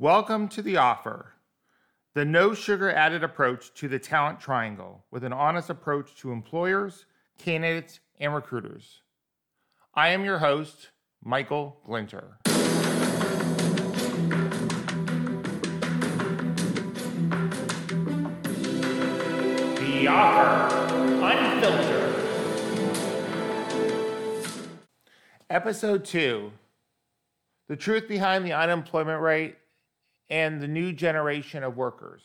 Welcome to The Offer, the no-sugar-added approach to the talent triangle with an honest approach to employers, candidates, and recruiters. I am your host, Michael Glinter. The Offer, Unfiltered. Episode 2, the truth behind the unemployment rate and the new generation of workers.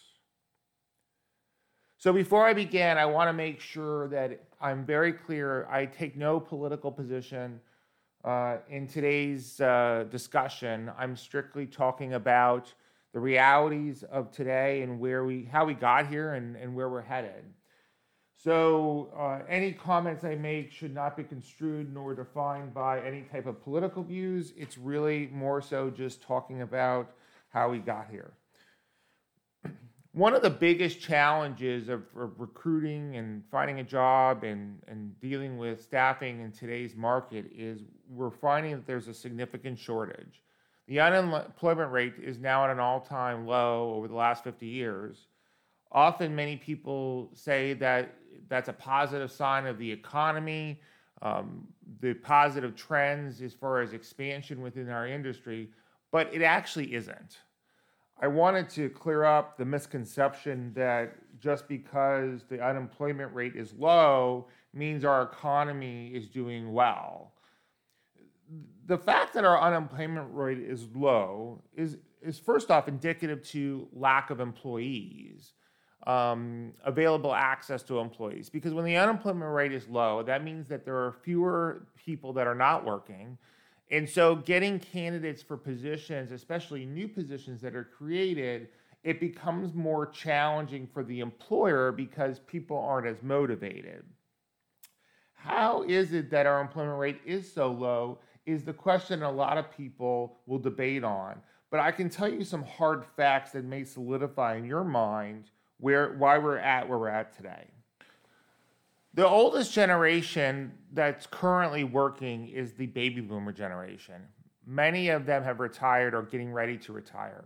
So before I begin, I want to make sure that I'm very clear. I take no political position in today's discussion. I'm strictly talking about the realities of today and how we got here and where we're headed. So any comments I make should not be construed nor defined by any type of political views. It's really more so just talking about how we got here. One of the biggest challenges of recruiting and finding a job and dealing with staffing in today's market is we're finding that there's a significant shortage. The unemployment rate is now at an all-time low over the last 50 years. Often many people say that that's a positive sign of the economy, the positive trends as far as expansion within our industry, but it actually isn't. I wanted to clear up the misconception that just because the unemployment rate is low means our economy is doing well. The fact that our unemployment rate is low is first off indicative to lack of employees, available access to employees. Because when the unemployment rate is low, that means that there are fewer people that are not working. And so getting candidates for positions, especially new positions that are created, it becomes more challenging for the employer because people aren't as motivated. How is it that our employment rate is so low is the question a lot of people will debate on. But I can tell you some hard facts that may solidify in your mind why we're at where we're at today. The oldest generation that's currently working is the Baby Boomer generation. Many of them have retired or getting ready to retire.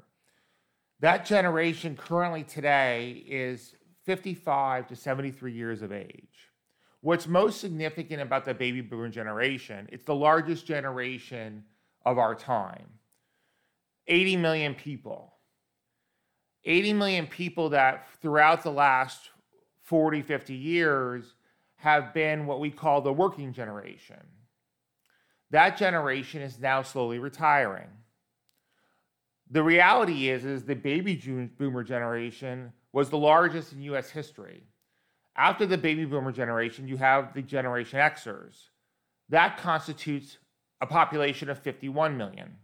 That generation currently today is 55 to 73 years of age. What's most significant about the Baby Boomer generation, it's the largest generation of our time. 80 million people. 80 million people that throughout the last 40, 50 years have been what we call the working generation. That generation is now slowly retiring. The reality is the Baby Boomer generation was the largest in U.S. history. After the Baby Boomer generation, you have the Generation Xers. That constitutes a population of 51 million,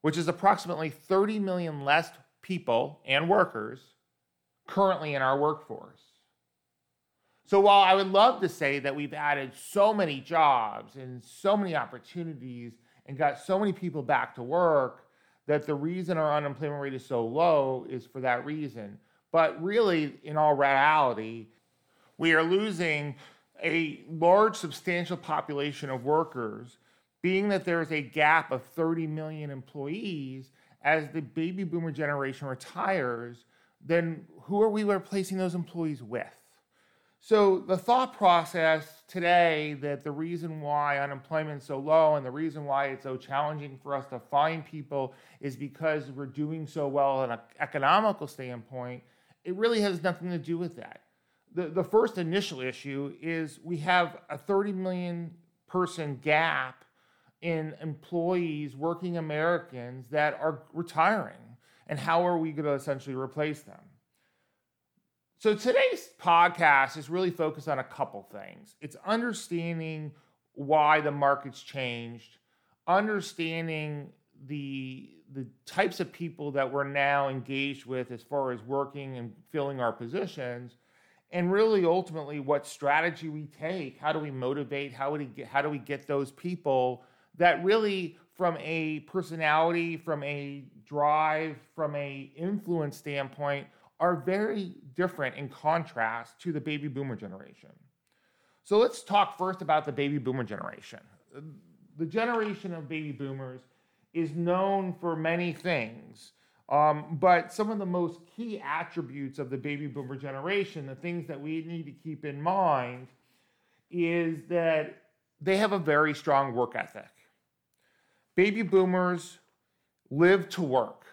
which is approximately 30 million less people and workers currently in our workforce. So while I would love to say that we've added so many jobs and so many opportunities and got so many people back to work, that the reason our unemployment rate is so low is for that reason. But really, in all reality, we are losing a large, substantial population of workers, being that there is a gap of 30 million employees. As the Baby Boomer generation retires, then who are we replacing those employees with? So the thought process today that the reason why unemployment is so low and the reason why it's so challenging for us to find people is because we're doing so well in an economical standpoint, it really has nothing to do with that. The first initial issue is we have a 30 million person gap in employees, working Americans that are retiring, and how are we going to essentially replace them? So today's podcast is really focused on a couple things. It's understanding why the market's changed, understanding the types of people that we're now engaged with as far as working and filling our positions, and really ultimately what strategy we take, how do we motivate, how do we get those people that really from a personality, from a drive, from a influence standpoint, are very different in contrast to the Baby Boomer generation. So let's talk first about the Baby Boomer generation. The generation of Baby Boomers is known for many things. But some of the most key attributes of the baby boomer generation, the things that we need to keep in mind, is that they have a very strong work ethic. Baby boomers live to work.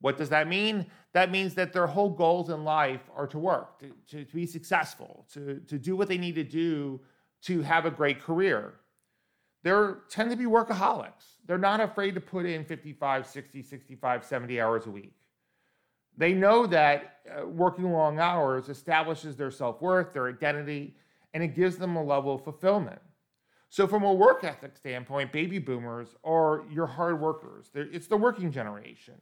What does that mean? That means that their whole goals in life are to work, to be successful, to do what they need to do to have a great career. They tend to be workaholics. They're not afraid to put in 55, 60, 65, 70 hours a week. They know that working long hours establishes their self-worth, their identity, and it gives them a level of fulfillment. So from a work ethic standpoint, baby boomers are your hard workers. It's the working generation.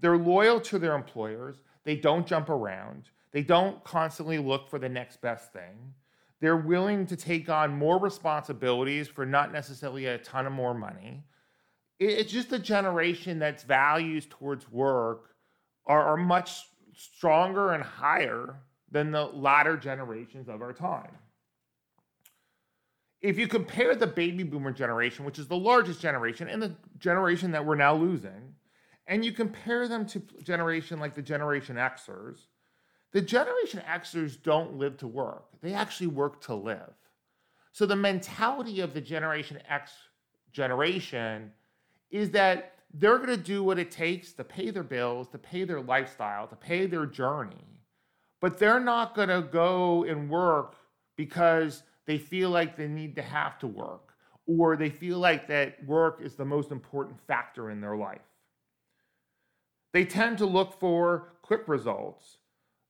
They're loyal to their employers. They don't jump around. They don't constantly look for the next best thing. They're willing to take on more responsibilities for not necessarily a ton of more money. It's just a generation that's values towards work are much stronger and higher than the latter generations of our time. If you compare the baby boomer generation, which is the largest generation and the generation that we're now losing, and you compare them to generation like the Generation Xers, the Generation Xers don't live to work. They actually work to live. So the mentality of the Generation X generation is that they're going to do what it takes to pay their bills, to pay their lifestyle, to pay their journey. But they're not going to go and work because they feel like they need to have to work, or they feel like that work is the most important factor in their life. They tend to look for quick results.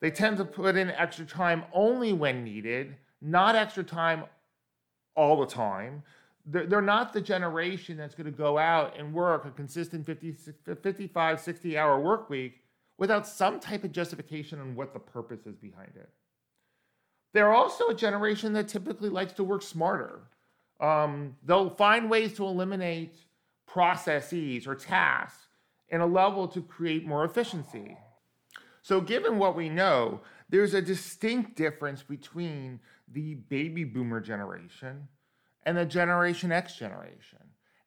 They tend to put in extra time only when needed, not extra time all the time. They're not the generation that's going to go out and work a consistent 55, 60-hour work week without some type of justification on what the purpose is behind it. They're also a generation that typically likes to work smarter. They'll find ways to eliminate processes or tasks in a level to create more efficiency. So given what we know, there's a distinct difference between the baby boomer generation and the Generation X generation.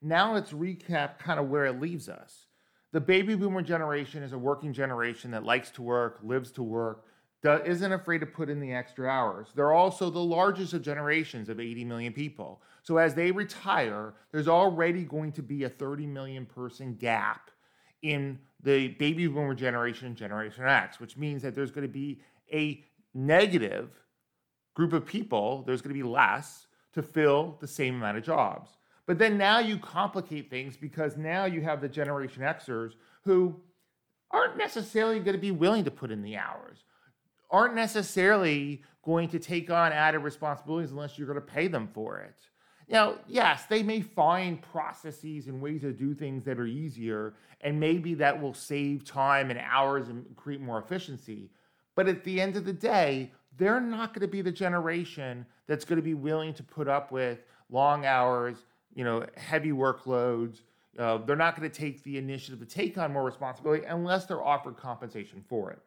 Now let's recap kind of where it leaves us. The baby boomer generation is a working generation that likes to work, lives to work, isn't afraid to put in the extra hours. They're also the largest of generations of 80 million people. So as they retire, there's already going to be a 30 million person gap in the baby boomer generation and Generation X, which means that there's going to be a negative group of people, there's going to be less, to fill the same amount of jobs. But then now you complicate things because now you have the Generation Xers who aren't necessarily going to be willing to put in the hours, aren't necessarily going to take on added responsibilities unless you're going to pay them for it. Now, yes, they may find processes and ways to do things that are easier, and maybe that will save time and hours and create more efficiency. But at the end of the day, they're not going to be the generation that's going to be willing to put up with long hours, heavy workloads. They're not going to take the initiative to take on more responsibility unless they're offered compensation for it.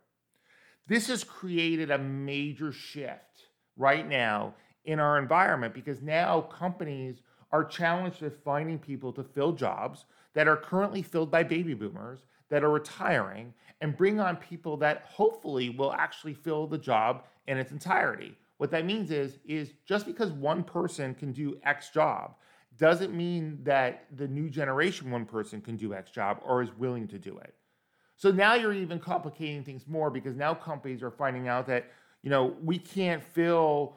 This has created a major shift right now in our environment, because now companies are challenged with finding people to fill jobs that are currently filled by baby boomers that are retiring, and bring on people that hopefully will actually fill the job in its entirety. What that means is just because one person can do X job doesn't mean that the new generation one person can do X job or is willing to do it. So now you're even complicating things more, because now companies are finding out that, we can't fill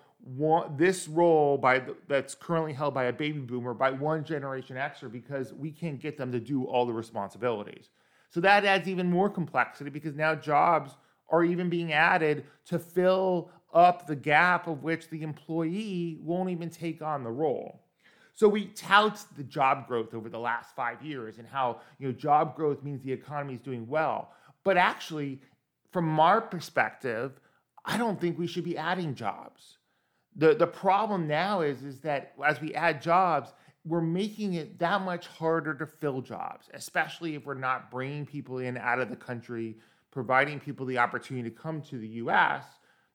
this role that's currently held by a baby boomer by one Generation Xer because we can't get them to do all the responsibilities. So that adds even more complexity, because now jobs are even being added to fill up the gap of which the employee won't even take on the role. So we tout the job growth over the last 5 years and how job growth means the economy is doing well. But actually, from our perspective, I don't think we should be adding jobs. The problem now is that as we add jobs, we're making it that much harder to fill jobs, especially if we're not bringing people in out of the country, providing people the opportunity to come to the U.S.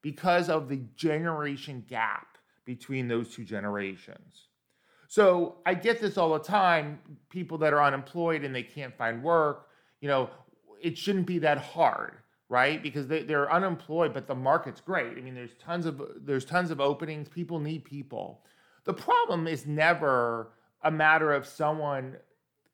because of the generation gap between those two generations. So I get this all the time, people that are unemployed and they can't find work. it shouldn't be that hard, right? Because they're unemployed, but the market's great. I mean, there's tons of openings. People need people. The problem is never a matter of someone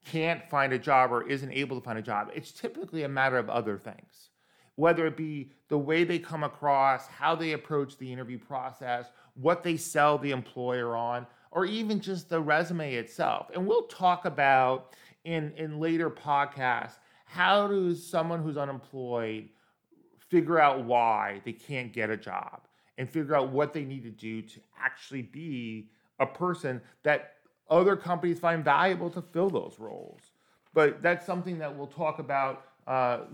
can't find a job or isn't able to find a job. It's typically a matter of other things, whether it be the way they come across, how they approach the interview process, what they sell the employer on, or even just the resume itself. And we'll talk about in later podcasts, how does someone who's unemployed figure out why they can't get a job and figure out what they need to do to actually be a person that other companies find valuable to fill those roles. But that's something that we'll talk about,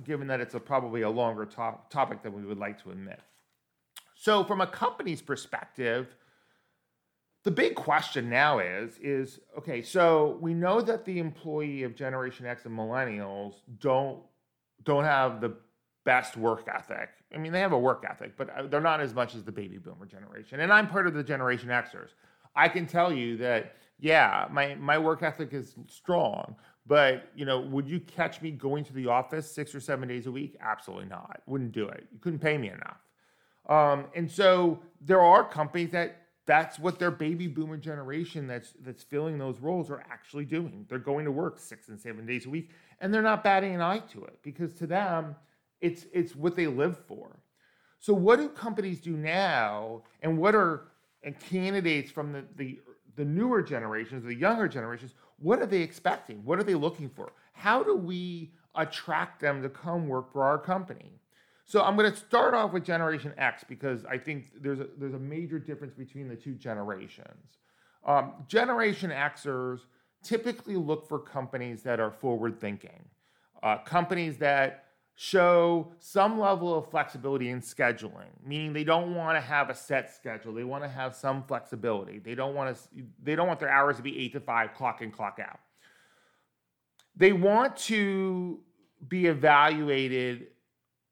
given that it's probably a longer topic than we would like to admit. So from a company's perspective, the big question now is, okay, so we know that the employee of Generation X and Millennials don't have the best work ethic. I mean, they have a work ethic, but they're not as much as the Baby Boomer generation. And I'm part of the Generation Xers. I can tell you that, yeah, my work ethic is strong, but, you know, would you catch me going to the office 6 or 7 days a week? Absolutely not. Wouldn't do it. You couldn't pay me enough. And so there are companies that's what their Baby Boomer generation that's filling those roles are actually doing. They're going to work 6 and 7 days a week, and they're not batting an eye to it because to them, it's what they live for. So what do companies do now, and what are candidates from the newer generations, the younger generations, what are they expecting? What are they looking for? How do we attract them to come work for our company? So I'm going to start off with Generation X because I think there's a major difference between the two generations. Generation Xers typically look for companies that are forward-thinking, companies that show some level of flexibility in scheduling, meaning they don't want to have a set schedule. They want to have some flexibility. They don't want their hours to be 8 to 5, clock in, clock out. They want to be evaluated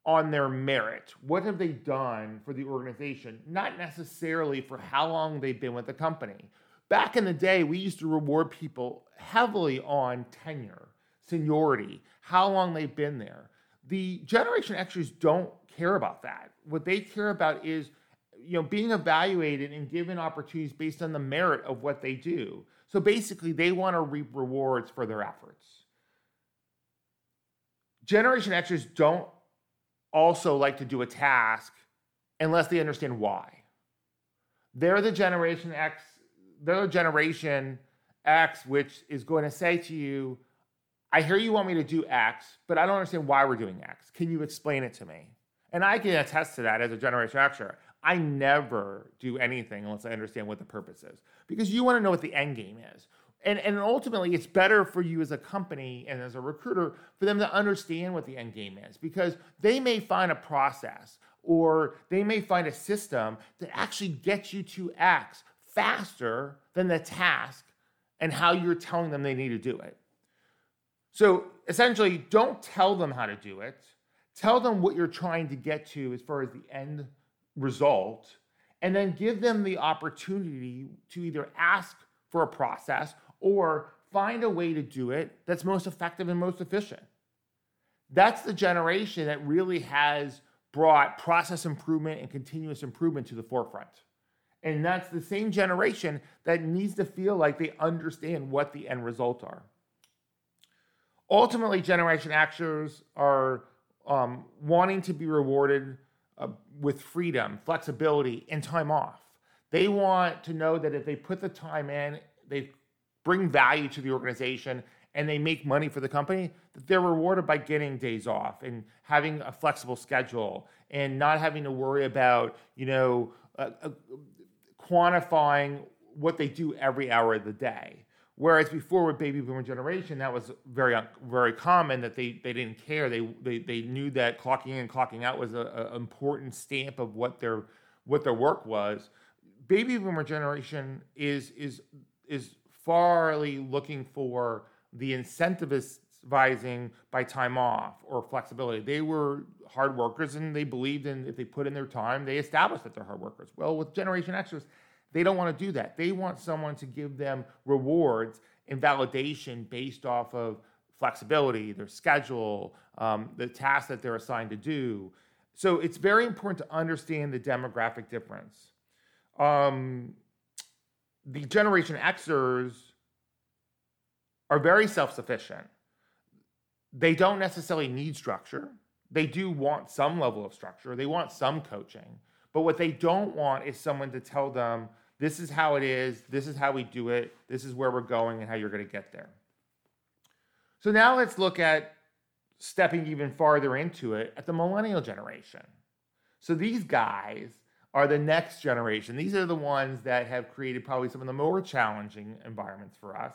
on their merit. What have they done for the organization? Not necessarily for how long they've been with the company. Back in the day, we used to reward people heavily on tenure, seniority, how long they've been there. The Generation Xers don't care about that. What they care about is, you know, being evaluated and given opportunities based on the merit of what they do. So basically, they want to reap rewards for their efforts. Generation Xers don't also like to do a task unless they understand why. They're the Generation X, which is going to say to you, I hear you want me to do X, but I don't understand why we're doing X. Can you explain it to me? And I can attest to that as a Generation Xer. I never do anything unless I understand what the purpose is, because you want to know what the end game is. And ultimately, it's better for you as a company and as a recruiter for them to understand what the end game is, because they may find a process or they may find a system that actually gets you to X faster than the task and how you're telling them they need to do it. So essentially, don't tell them how to do it. Tell them what you're trying to get to as far as the end result, and then give them the opportunity to either ask for a process or find a way to do it that's most effective and most efficient. That's the generation that really has brought process improvement and continuous improvement to the forefront. And that's the same generation that needs to feel like they understand what the end results are. Ultimately, Generation Xers are wanting to be rewarded with freedom, flexibility, and time off. They want to know that if they put the time in, they bring value to the organization, and they make money for the company, that they're rewarded by getting days off and having a flexible schedule and not having to worry about, you know, quantifying what they do every hour of the day. Whereas before with Baby Boomer generation, that was very, very common that they didn't care. They knew that clocking in and clocking out was an important stamp of what their work was. Baby Boomer generation is farly looking for the incentivizing by time off or flexibility. They were hard workers, and they believed in if they put in their time, they established that they're hard workers. Well, with Generation Xers, they don't want to do that. They want someone to give them rewards and validation based off of flexibility, their schedule, the tasks that they're assigned to do. So it's very important to understand the demographic difference. The Generation Xers are very self-sufficient. They don't necessarily need structure. They do want some level of structure. They want some coaching. But what they don't want is someone to tell them, this is how it is, this is how we do it, this is where we're going and how you're going to get there. So now let's look at stepping even farther into it at the millennial generation. So these guys are the next generation. These are the ones that have created probably some of the more challenging environments for us,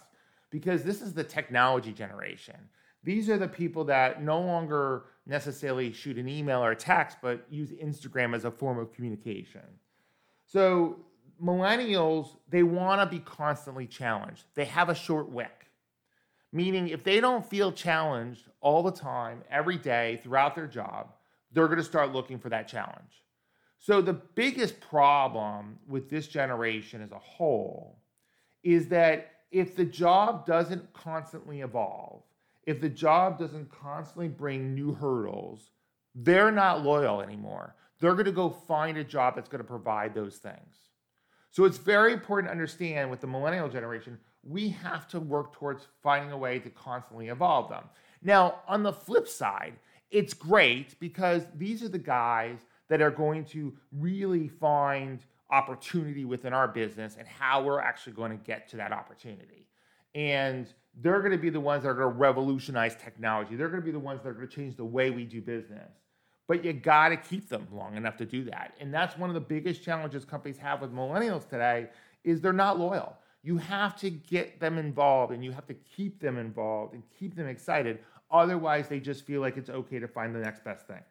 because this is the technology generation. These are the people that no longer necessarily shoot an email or a text, but use Instagram as a form of communication. So millennials, they want to be constantly challenged. They have a short wick, meaning if they don't feel challenged all the time, every day, throughout their job, they're going to start looking for that challenge. So the biggest problem with this generation as a whole is that if the job doesn't constantly evolve, if the job doesn't constantly bring new hurdles, they're not loyal anymore. They're going to go find a job that's going to provide those things. So it's very important to understand with the millennial generation, we have to work towards finding a way to constantly evolve them. Now, on the flip side, it's great because these are the guys that are going to really find opportunity within our business and how we're actually going to get to that opportunity. And they're going to be the ones that are going to revolutionize technology. They're going to be the ones that are going to change the way we do business. But you got to keep them long enough to do that. And that's one of the biggest challenges companies have with millennials today is they're not loyal. You have to get them involved and you have to keep them involved and keep them excited. Otherwise, they just feel like it's okay to find the next best thing.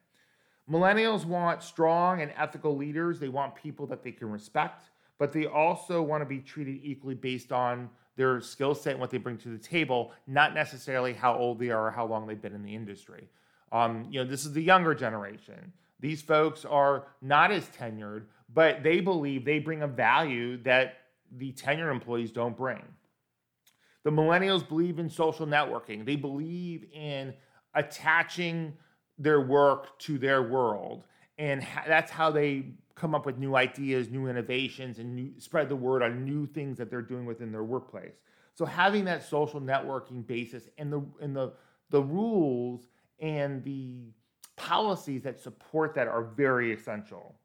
Millennials want strong and ethical leaders. They want people that they can respect, but they also want to be treated equally based on their skill set and what they bring to the table, not necessarily how old they are or how long they've been in the industry. This is the younger generation. These folks are not as tenured, but they believe they bring a value that the tenured employees don't bring. The millennials believe in social networking. They believe in attaching their work to their world, and that's how they come up with new ideas, new innovations, and spread the word on new things that they're doing within their workplace. So having that social networking basis and the rules and the policies that support that are very essential.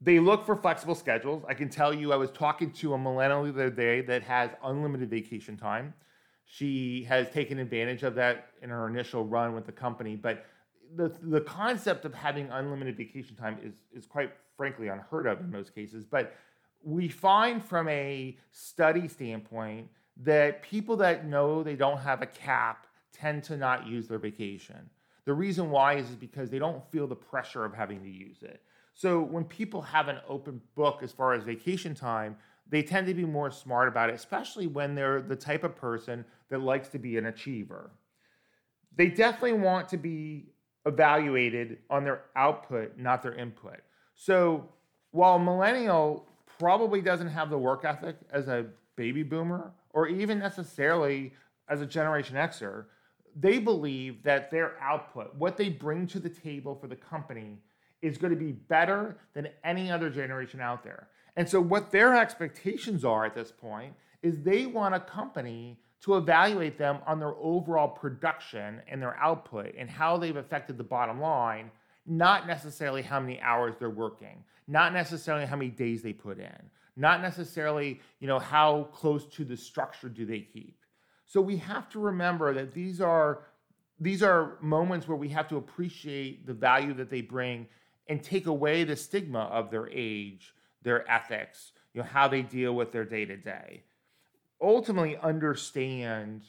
They look for flexible schedules. I can tell you, I was talking to a millennial the other day that has unlimited vacation time. She has taken advantage of that in her initial run with the company, but the concept of having unlimited vacation time is quite frankly unheard of in most cases. But we find from a study standpoint that people that know they don't have a cap tend to not use their vacation. The reason why is because they don't feel the pressure of having to use it. So when people have an open book as far as vacation time, they tend to be more smart about it, especially when they're the type of person that likes to be an achiever. They definitely want to be evaluated on their output, not their input. So while millennial probably doesn't have the work ethic as a baby boomer or even necessarily as a Generation Xer, they believe that their output, what they bring to the table for the company, is going to be better than any other generation out there. And so what their expectations are at this point is they want a company to evaluate them on their overall production and their output and how they've affected the bottom line, not necessarily how many hours they're working, not necessarily how many days they put in, not necessarily, how close to the structure do they keep. So we have to remember that these are moments where we have to appreciate the value that they bring and take away the stigma of their age, their ethics, how they deal with their day-to-day. Ultimately, understand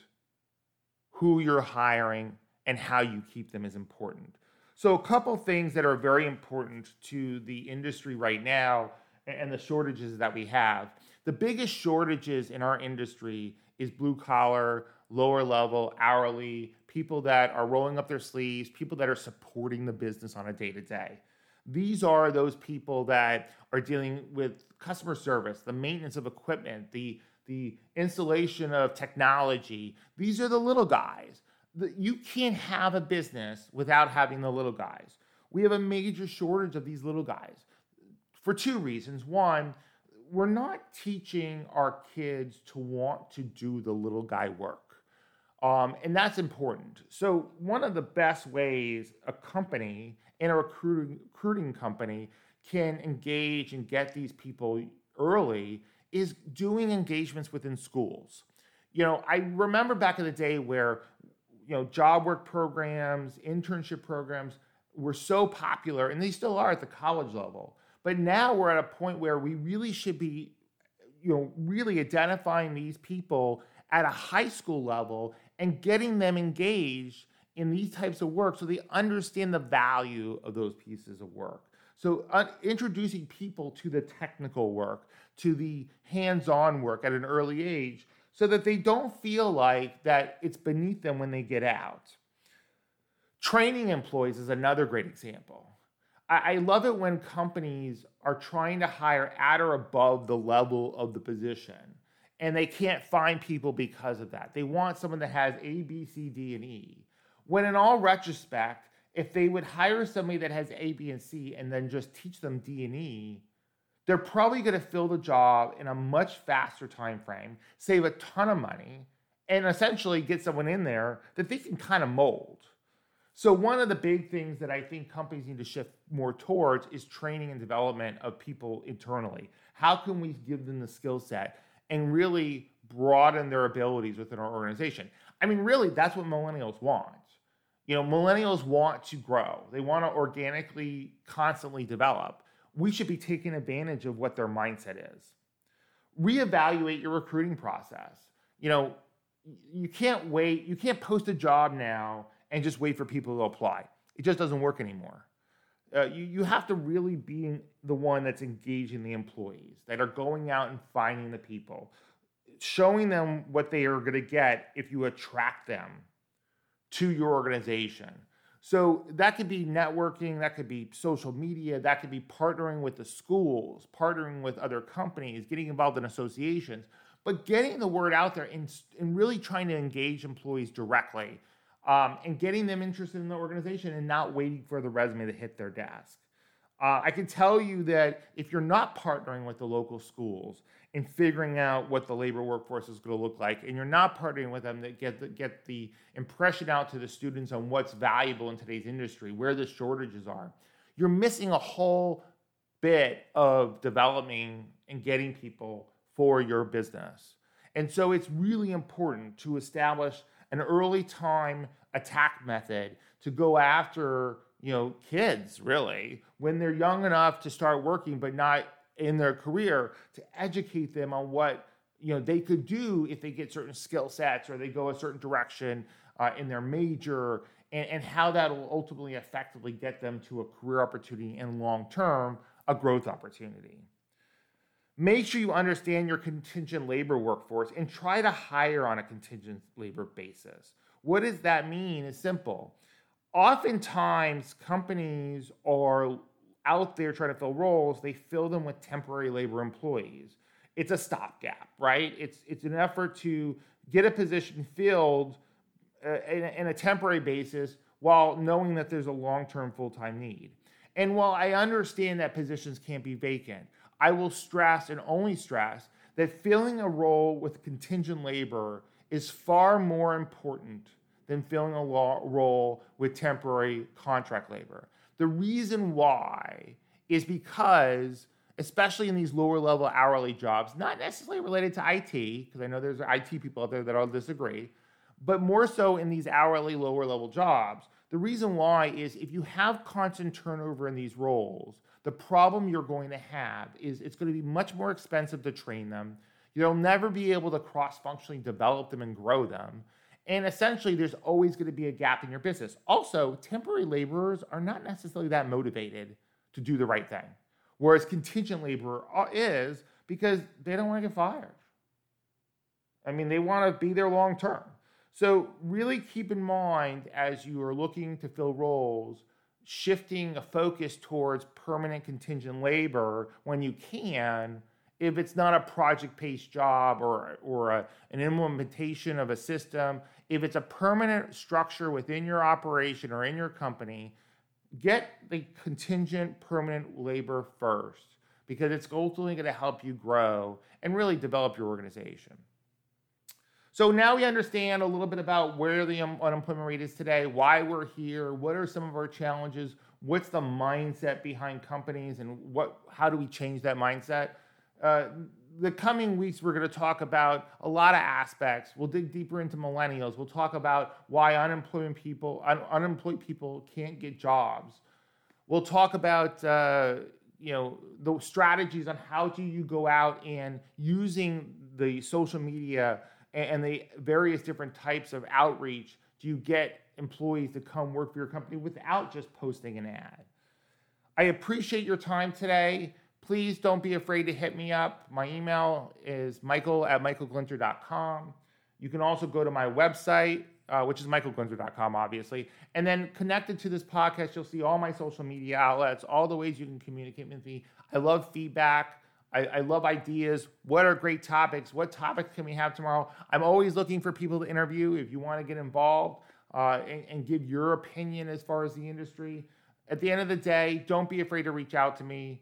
who you're hiring and how you keep them is important. So a couple things that are very important to the industry right now and the shortages that we have. The biggest shortages in our industry is blue-collar, lower-level, hourly, people that are rolling up their sleeves, people that are supporting the business on a day-to-day. These are those people that are dealing with customer service, the maintenance of equipment, the the installation of technology. These are the little guys. You can't have a business without having the little guys. We have a major shortage of these little guys for two reasons. One, we're not teaching our kids to want to do the little guy work. And that's important. So one of the best ways a company and a recruiting company can engage and get these people early is doing engagements within schools. You know, I remember back in the day where, you know, job work programs, internship programs were so popular, and they still are at the college level. But now we're at a point where we really should be, you know, really identifying these people at a high school level and getting them engaged in these types of work so they understand the value of those pieces of work. So introducing people to the technical work, to the hands-on work at an early age so that they don't feel like that it's beneath them when they get out. Training employees is another great example. I love it when companies are trying to hire at or above the level of the position. And they can't find people because of that. They want someone that has A, B, C, D, and E. When in all retrospect, if they would hire somebody that has A, B, and C and then just teach them D and E, they're probably going to fill the job in a much faster time frame, save a ton of money, and essentially get someone in there that they can kind of mold. So one of the big things that I think companies need to shift more towards is training and development of people internally. How can we give them the skill set and really broaden their abilities within our organization? I mean, really, that's what millennials want. You know, millennials want to grow. They want to organically, constantly develop. We should be taking advantage of what their mindset is. Reevaluate your recruiting process. You know, you can't wait. You can't post a job now and just wait for people to apply. It just doesn't work anymore. You have to really be the one that's engaging the employees, that are going out and finding the people, showing them what they are going to get if you attract them to your organization. So that could be networking, that could be social media, that could be partnering with the schools, partnering with other companies, getting involved in associations, but getting the word out there and really trying to engage employees directly. And getting them interested in the organization and not waiting for the resume to hit their desk. I can tell you that if you're not partnering with the local schools and figuring out what the labor workforce is going to look like, and you're not partnering with them to get the impression out to the students on what's valuable in today's industry, where the shortages are, you're missing a whole bit of developing and getting people for your business. And so it's really important to establish an early time attack method to go after, you know, kids really when they're young enough to start working, but not in their career, to educate them on what, you know, they could do if they get certain skill sets or they go a certain direction in their major, and how that will ultimately effectively get them to a career opportunity and long-term a growth opportunity. Make sure you understand your contingent labor workforce and try to hire on a contingent labor basis. What does that mean? It's simple. Oftentimes, companies are out there trying to fill roles. They fill them with temporary labor employees. It's a stopgap, right? It's an effort to get a position filled in a temporary basis while knowing that there's a long-term full-time need. And while I understand that positions can't be vacant, I will stress and only stress that filling a role with contingent labor is far more important than filling a role with temporary contract labor. The reason why is because, especially in these lower level hourly jobs, not necessarily related to IT, because I know there's IT people out there that all disagree, but more so in these hourly lower level jobs, the reason why is if you have constant turnover in these roles, the problem you're going to have is it's going to be much more expensive to train them. You'll never be able to cross-functionally develop them and grow them. And essentially, there's always going to be a gap in your business. Also, temporary laborers are not necessarily that motivated to do the right thing, whereas contingent labor is, because they don't want to get fired. I mean, they want to be there long-term. So really keep in mind, as you are looking to fill roles, shifting a focus towards permanent contingent labor when you can, if it's not a project-based job or an implementation of a system, if it's a permanent structure within your operation or in your company, get the contingent permanent labor first, because it's ultimately going to help you grow and really develop your organization. So now we understand a little bit about where the unemployment rate is today, why we're here, what are some of our challenges, what's the mindset behind companies, and how do we change that mindset? The coming weeks, we're going to talk about a lot of aspects. We'll dig deeper into millennials. We'll talk about why unemployed people can't get jobs. We'll talk about the strategies on how do you go out and using the social media and the various different types of outreach. Do you get employees to come work for your company without just posting an ad? I appreciate your time today. Please don't be afraid to hit me up. My email is michael@michaelglinter.com. You can also go to my website, which is michaelglinter.com, obviously. And then connected to this podcast, you'll see all my social media outlets, all the ways you can communicate with me. I love feedback. I love ideas. What are great topics? What topics can we have tomorrow? I'm always looking for people to interview if you want to get involved and give your opinion as far as the industry. At the end of the day, don't be afraid to reach out to me,